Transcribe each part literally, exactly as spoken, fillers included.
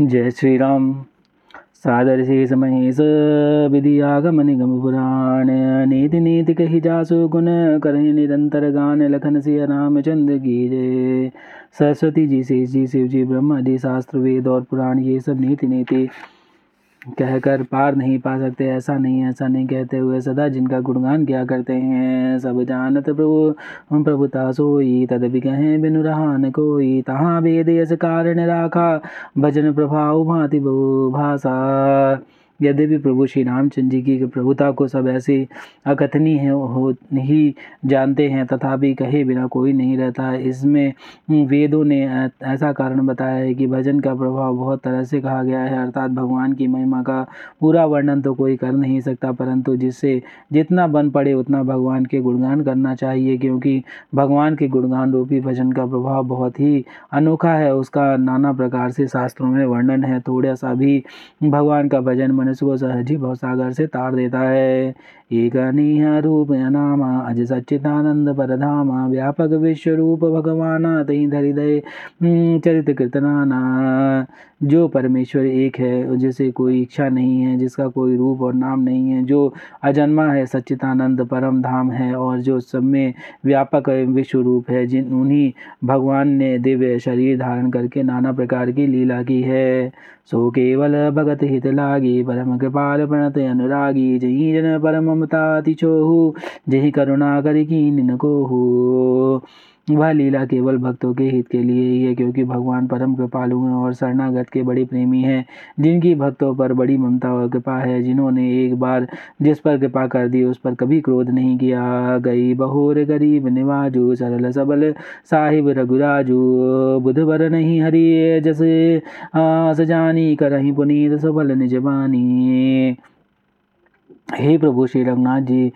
जय श्री राम। सादर शेष महेश विधि आगम निगम पुराण, नीति नीति कही जासु गुण, करें निरंतर गान, लखन सिया रामचंद्र की जय। सरस्वती जी, शेष जी, शिव जी, ब्रह्मा जी, शास्त्र वेद और पुराण ये सब नीति नीति कहकर पार नहीं पा सकते। ऐसा नहीं ऐसा नहीं कहते हुए सदा जिनका गुणगान किया करते हैं। सब जानत प्रभु हम प्रभुता सोई, तद भी कहें बिनु रहा न कोई। तहाँ वेद यस कारण राखा, भजन प्रभाव भांति बहु भाषा। यद्यपि प्रभु श्री रामचंद्र जी की प्रभुता को सब ऐसे अकथनीय हो ही जानते हैं, तथापि कहे बिना कोई नहीं रहता। इसमें वेदों ने ऐसा कारण बताया है कि भजन का प्रभाव बहुत तरह से कहा गया है, अर्थात भगवान की महिमा का पूरा वर्णन तो कोई कर नहीं सकता, परंतु जिससे जितना बन पड़े उतना भगवान के गुणगान करना चाहिए, क्योंकि भगवान के गुणगान रूपी भजन का प्रभाव बहुत ही अनोखा है। उसका नाना प्रकार से शास्त्रों में वर्णन है। थोड़ा सा भी भगवान का भजन को सहजी भव सागर से तार देता है। एक अनीह रूप अनामा, अज सच्चिदानंद परधामा, व्यापक विश्व रूप भगवाना, तई धरिदय चरित कीर्तनाना। जो परमेश्वर एक है, जिसे कोई इच्छा नहीं है, जिसका कोई रूप और नाम नहीं है, जो अजन्मा है, सच्चिदानंद परम धाम है, और जो सब में व्यापक विश्व रूप है, जिन उन्हीं भगवान ने दिव्य शरीर धारण करके नाना प्रकार की लीला की है। सो केवल भगत हित लागी, परम कृपाल प्रणत अनुरागी, जही जन परम ममताति छोहु, जही करुणा करि कीन्हि न कोहु। वह लीला केवल भक्तों के हित के लिए ही है, क्योंकि भगवान परम कृपालु हैं और शरणागत के बड़े प्रेमी हैं, जिनकी भक्तों पर बड़ी ममता और कृपा है, जिन्होंने एक बार जिस पर कृपा कर दी उस पर कभी क्रोध नहीं किया। गई बहोर गरीब निवाजू, सरल सबल साहिब रघुराजू, बुध बर नहीं हरि जसे सजानी, करही पुनीत सबल निज बानी। हे प्रभु श्री रघुनाथ जी,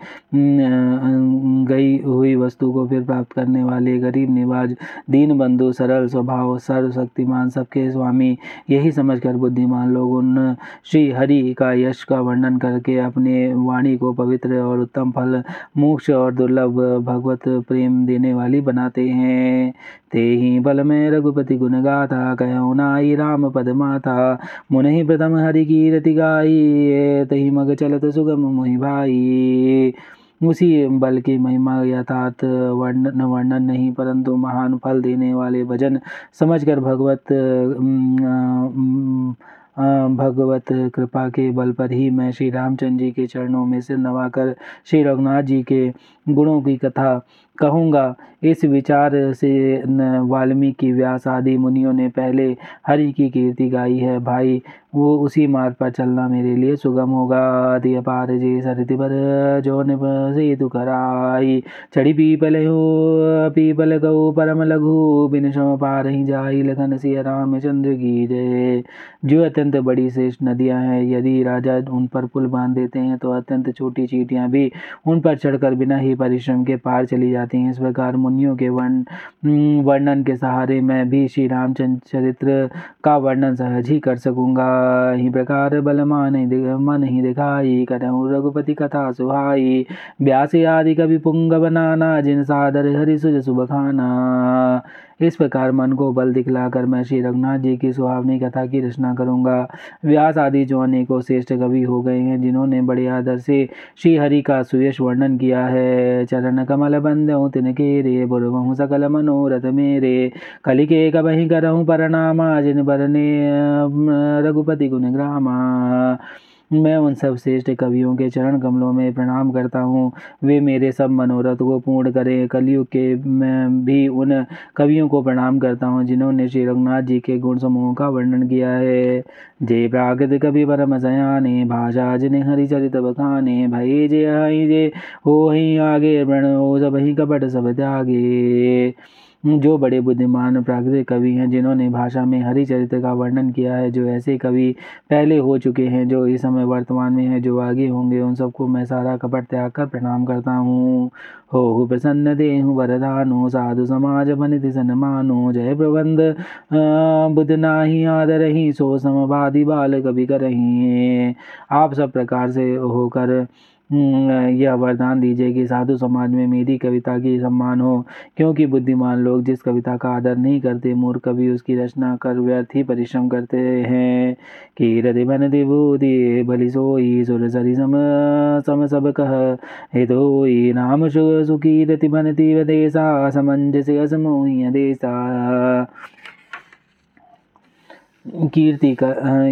गई हुई वस्तु को फिर प्राप्त करने वाले गरीब निवाज, दीन बंधु, सरल स्वभाव, सर्वशक्तिमान, सबके स्वामी, यही समझकर बुद्धिमान लोग उन श्री हरि का यश का वर्णन करके अपने वाणी को पवित्र और उत्तम फल, मोक्ष और दुर्लभ भगवत प्रेम देने वाली बनाते हैं। तेहि बल में रघुपति गुण गाथा, कहो नाई राम पद माथा, मुनि प्रथम हरि कीरति गाई, तहि मग चलत सुगम मोहि भाई। उसी बल की महिमा यथार्थ वर्णन वर्णन नहीं, परंतु महान फल देने वाले भजन समझकर भगवत भगवत कृपा के बल पर ही मैं श्री रामचंद्र जी के चरणों में से नवाकर श्री रघुनाथ जी के गुणों की कथा कहूँगा। इस विचार से वाल्मीकि, व्यास आदि मुनियों ने पहले हरि की कीर्ति गाई है। भाई, वो उसी मार्ग पर चलना मेरे लिए सुगम होगा। अति अपार जे सरति पर जो निपसेतु कराई, चढ़ी पीपल हो पीपल गौ परम लघु, बिन सम पार ही जाई, लखन सिया रामचंद्र की जय। जो अत्यंत बड़ी श्रेष्ठ नदियाँ हैं, यदि राजा उन पर पुल बांध देते हैं तो अत्यंत छोटी चींटियाँ भी उन पर चढ़कर बिना ही परिश्रम के पार चली जाती हैं। इस प्रकार मुनियों के वर्ण वर्णन के सहारे मैं भी श्री रामचंद्र चरित्र का वर्णन सहज ही कर सकूँगा। ही प्रकार बलमान मन ही दिखाई, करहु रघुपति कथा सुहाई, व्यास आदि कवि पुंग बनाना, जिन सादर हरि सुज सुभ खाना। इस प्रकार मन को बल दिखलाकर मैं श्री रघुनाथ जी की सुहावनी कथा की रचना करूँगा। व्यास आदि जो अनेकों श्रेष्ठ कवि हो गए हैं, जिन्होंने बड़े आदर से श्री हरि का सुयश वर्णन किया है। चरण कमल बंदहु तिनकेरे, बुलवहु सकल मनोरथ मेरे, कलि के कबहि करहु परनामा, जिन बरने रघुपति गुण ग्रामा। मैं उन सब श्रेष्ठ कवियों के चरण कमलों में प्रणाम करता हूँ, वे मेरे सब मनोरथ को पूर्ण करें। कलियुग के मैं भी उन कवियों को प्रणाम करता हूँ, जिन्होंने श्री रघुनाथ जी के गुण समूह का वर्णन किया है। जय प्राकृत कवि परम सयाने, भाषा जिन हरिचरित बखाने, भय जय हई जय हो ही आगे, प्रण हो सब ही कपट सब त्यागे। जो बड़े बुद्धिमान प्राकृतिक कवि हैं, जिन्होंने भाषा में हरि चरित्र का वर्णन किया है, जो ऐसे कवि पहले हो चुके हैं, जो इस समय वर्तमान में हैं, जो आगे होंगे, उन सबको मैं सारा कपट त्याग कर प्रणाम करता हूँ। हो प्रसन्न देहु वरदानो, साधु समाज भनित सन्मानो, जय प्रबंध बुद्ध नाही आदरही, सो समवादी बाल कवि करही। आप सब प्रकार से होकर यह वरदान दीजिए कि साधु समाज में मेरी कविता की सम्मान हो, क्योंकि बुद्धिमान लोग जिस कविता का आदर नहीं करते, मूर्ख कवि उसकी रचना कर व्यर्थ ही परिश्रम करते हैं। कि हृदय बन देवोदे भली सोई सुर सरी सम सम सब कह हितोई नाम सुखी रति बनती वदेसा समंजस्य असमोह्य देसा। कीर्ति का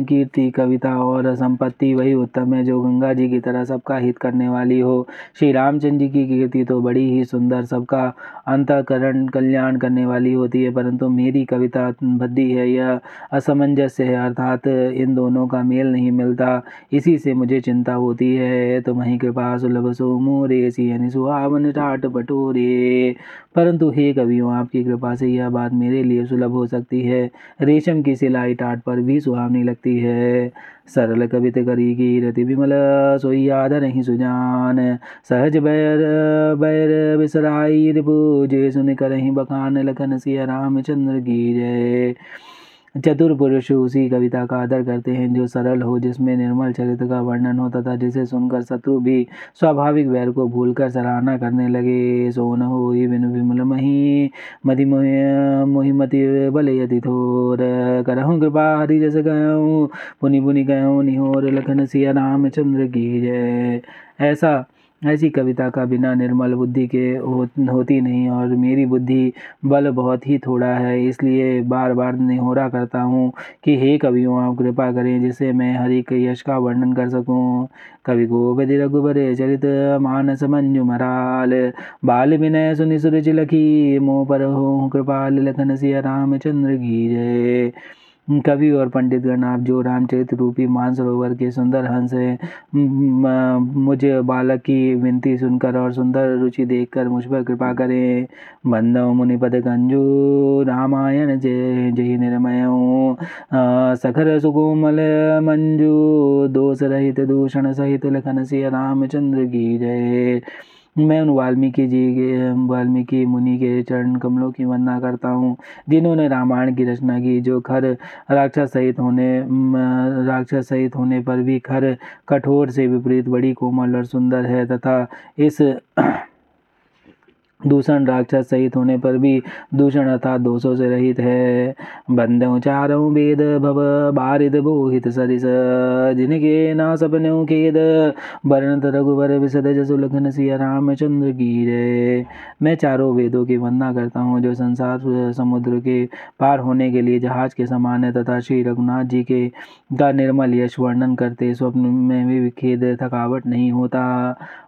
कीर्ति कविता और संपत्ति वही उत्तम है जो गंगा जी की तरह सबका हित करने वाली हो। श्री रामचंद्र जी की कीर्ति तो बड़ी ही सुंदर सबका अंतःकरण कल्याण करने वाली होती है, परंतु मेरी कविता भद्दी है, यह असमंजस्य है, अर्थात इन दोनों का मेल नहीं मिलता। इसी से मुझे चिंता होती है। तुम्हें कृपा सुलभ सो मोरे सियन सुहावन टाट बटोरे। परंतु हे कवियों, आपकी कृपा से यह बात मेरे लिए सुलभ हो सकती है। रेशम की सिलाई टाट पर भी सुहावनी लगती है। सरल कवित करी की रति विमल सोई याद नहीं सुजान। सहज बैर बैर बिसराई रिपुजे सुन करहीं बखान लखन सिया रामचंद्र की जय। चतुर पुरुष उसी कविता का आदर करते हैं जो सरल हो, जिसमें निर्मल चरित्र का वर्णन हो तथा जिसे सुनकर शत्रु भी स्वाभाविक वैर को भूलकर सराहना करने लगे। सोन हो बिनु विमल मही मति मोहिमति बले यति थोर। करहूँ कृपा हरि जस गहूँ पुनि पुनि गहूँ निहोर लखन सिया रामचंद्र की जय। ऐसा ऐसी कविता का बिना निर्मल बुद्धि के हो, होती नहीं, और मेरी बुद्धि बल बहुत ही थोड़ा है, इसलिए बार बार निहोरा करता हूँ कि हे कवियों, आप कृपा करें जिससे मैं हरि के यश का वर्णन कर सकूँ। कवि गोपति रघुबर चरित मानस मंजु मराल। बाल विनय सुनि सुरुचि लखी मोह पर हो कृपाल लखन सिया रामचंद्र की जय। कवि और पंडितगण, आप जो रामचरित रूपी मानसरोवर के सुंदर हंस हैं, मुझे बालक की विनती सुनकर और सुंदर रुचि देखकर मुझ पर कृपा करें। बंदो मुनिपद गंजू रामायण जय जय निर्मय। सखर सुकोमल मंजू दोष रहित दूषण सहित लखन सिया रामचंद्र की जय। मैं उन वाल्मीकि जी के वाल्मीकि मुनि के चरण कमलों की वंदना करता हूँ जिन्होंने रामायण की रचना की, जो खर राक्षस सहित होने राक्षस सहित होने पर भी खर कठोर से विपरीत बड़ी कोमल और सुंदर है, तथा इस दूषण राक्षस सहित होने पर भी दूषण अर्थात दोषों से रहित है। बंदों चारों वेद भव बारिद बोहित सरिस। जिनके ना सपनों खेद वर्णत रघुवर विसद जसु लखन सिया रामचंद्र की जय। मैं चारों वेदों की वंदना करता हूँ जो संसार समुद्र के पार होने के लिए जहाज के समान है, तथा श्री रघुनाथ जी के का निर्मल यश वर्णन करते स्वप्न में भी खेद थकावट नहीं होता।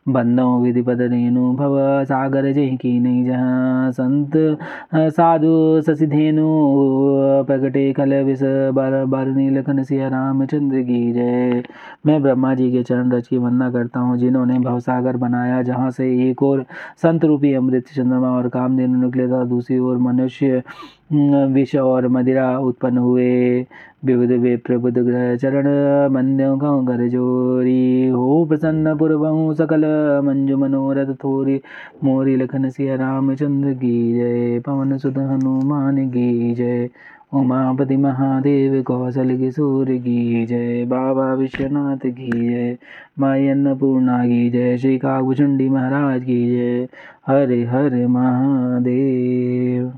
बंदों विधिपद रेणु भव सागर जय की नहीं जहाँ। संत साधु शशिधेनु प्रगटे खल विस बार बारनी लखन सिया रामचंद्र की जय। मैं ब्रह्मा जी के चरण रज की वंदना करता हूँ जिन्होंने भवसागर बनाया, जहाँ से एक और संत रूपी अमृत चंद्रमा और कामदेव निकले तथा दूसरी ओर मनुष्य विष और मदिरा उत्पन्न हुए। विबुध वे प्रबुध ग्रह चरण बंदों का घर जोरी। हो प्रसन्न पुरबहु सकल मंजु मनोरथ थोरी मोरी लखन सिया रामचंद्र की जय। पवन सुत हनुमान की जय। उमापति महादेव कौशल किशोर की जय। बाबा विश्वनाथ की जय। माई अन्नपूर्णा की जय। श्री काकभुचुंडी महाराज की जय। हरे हरे महादेव।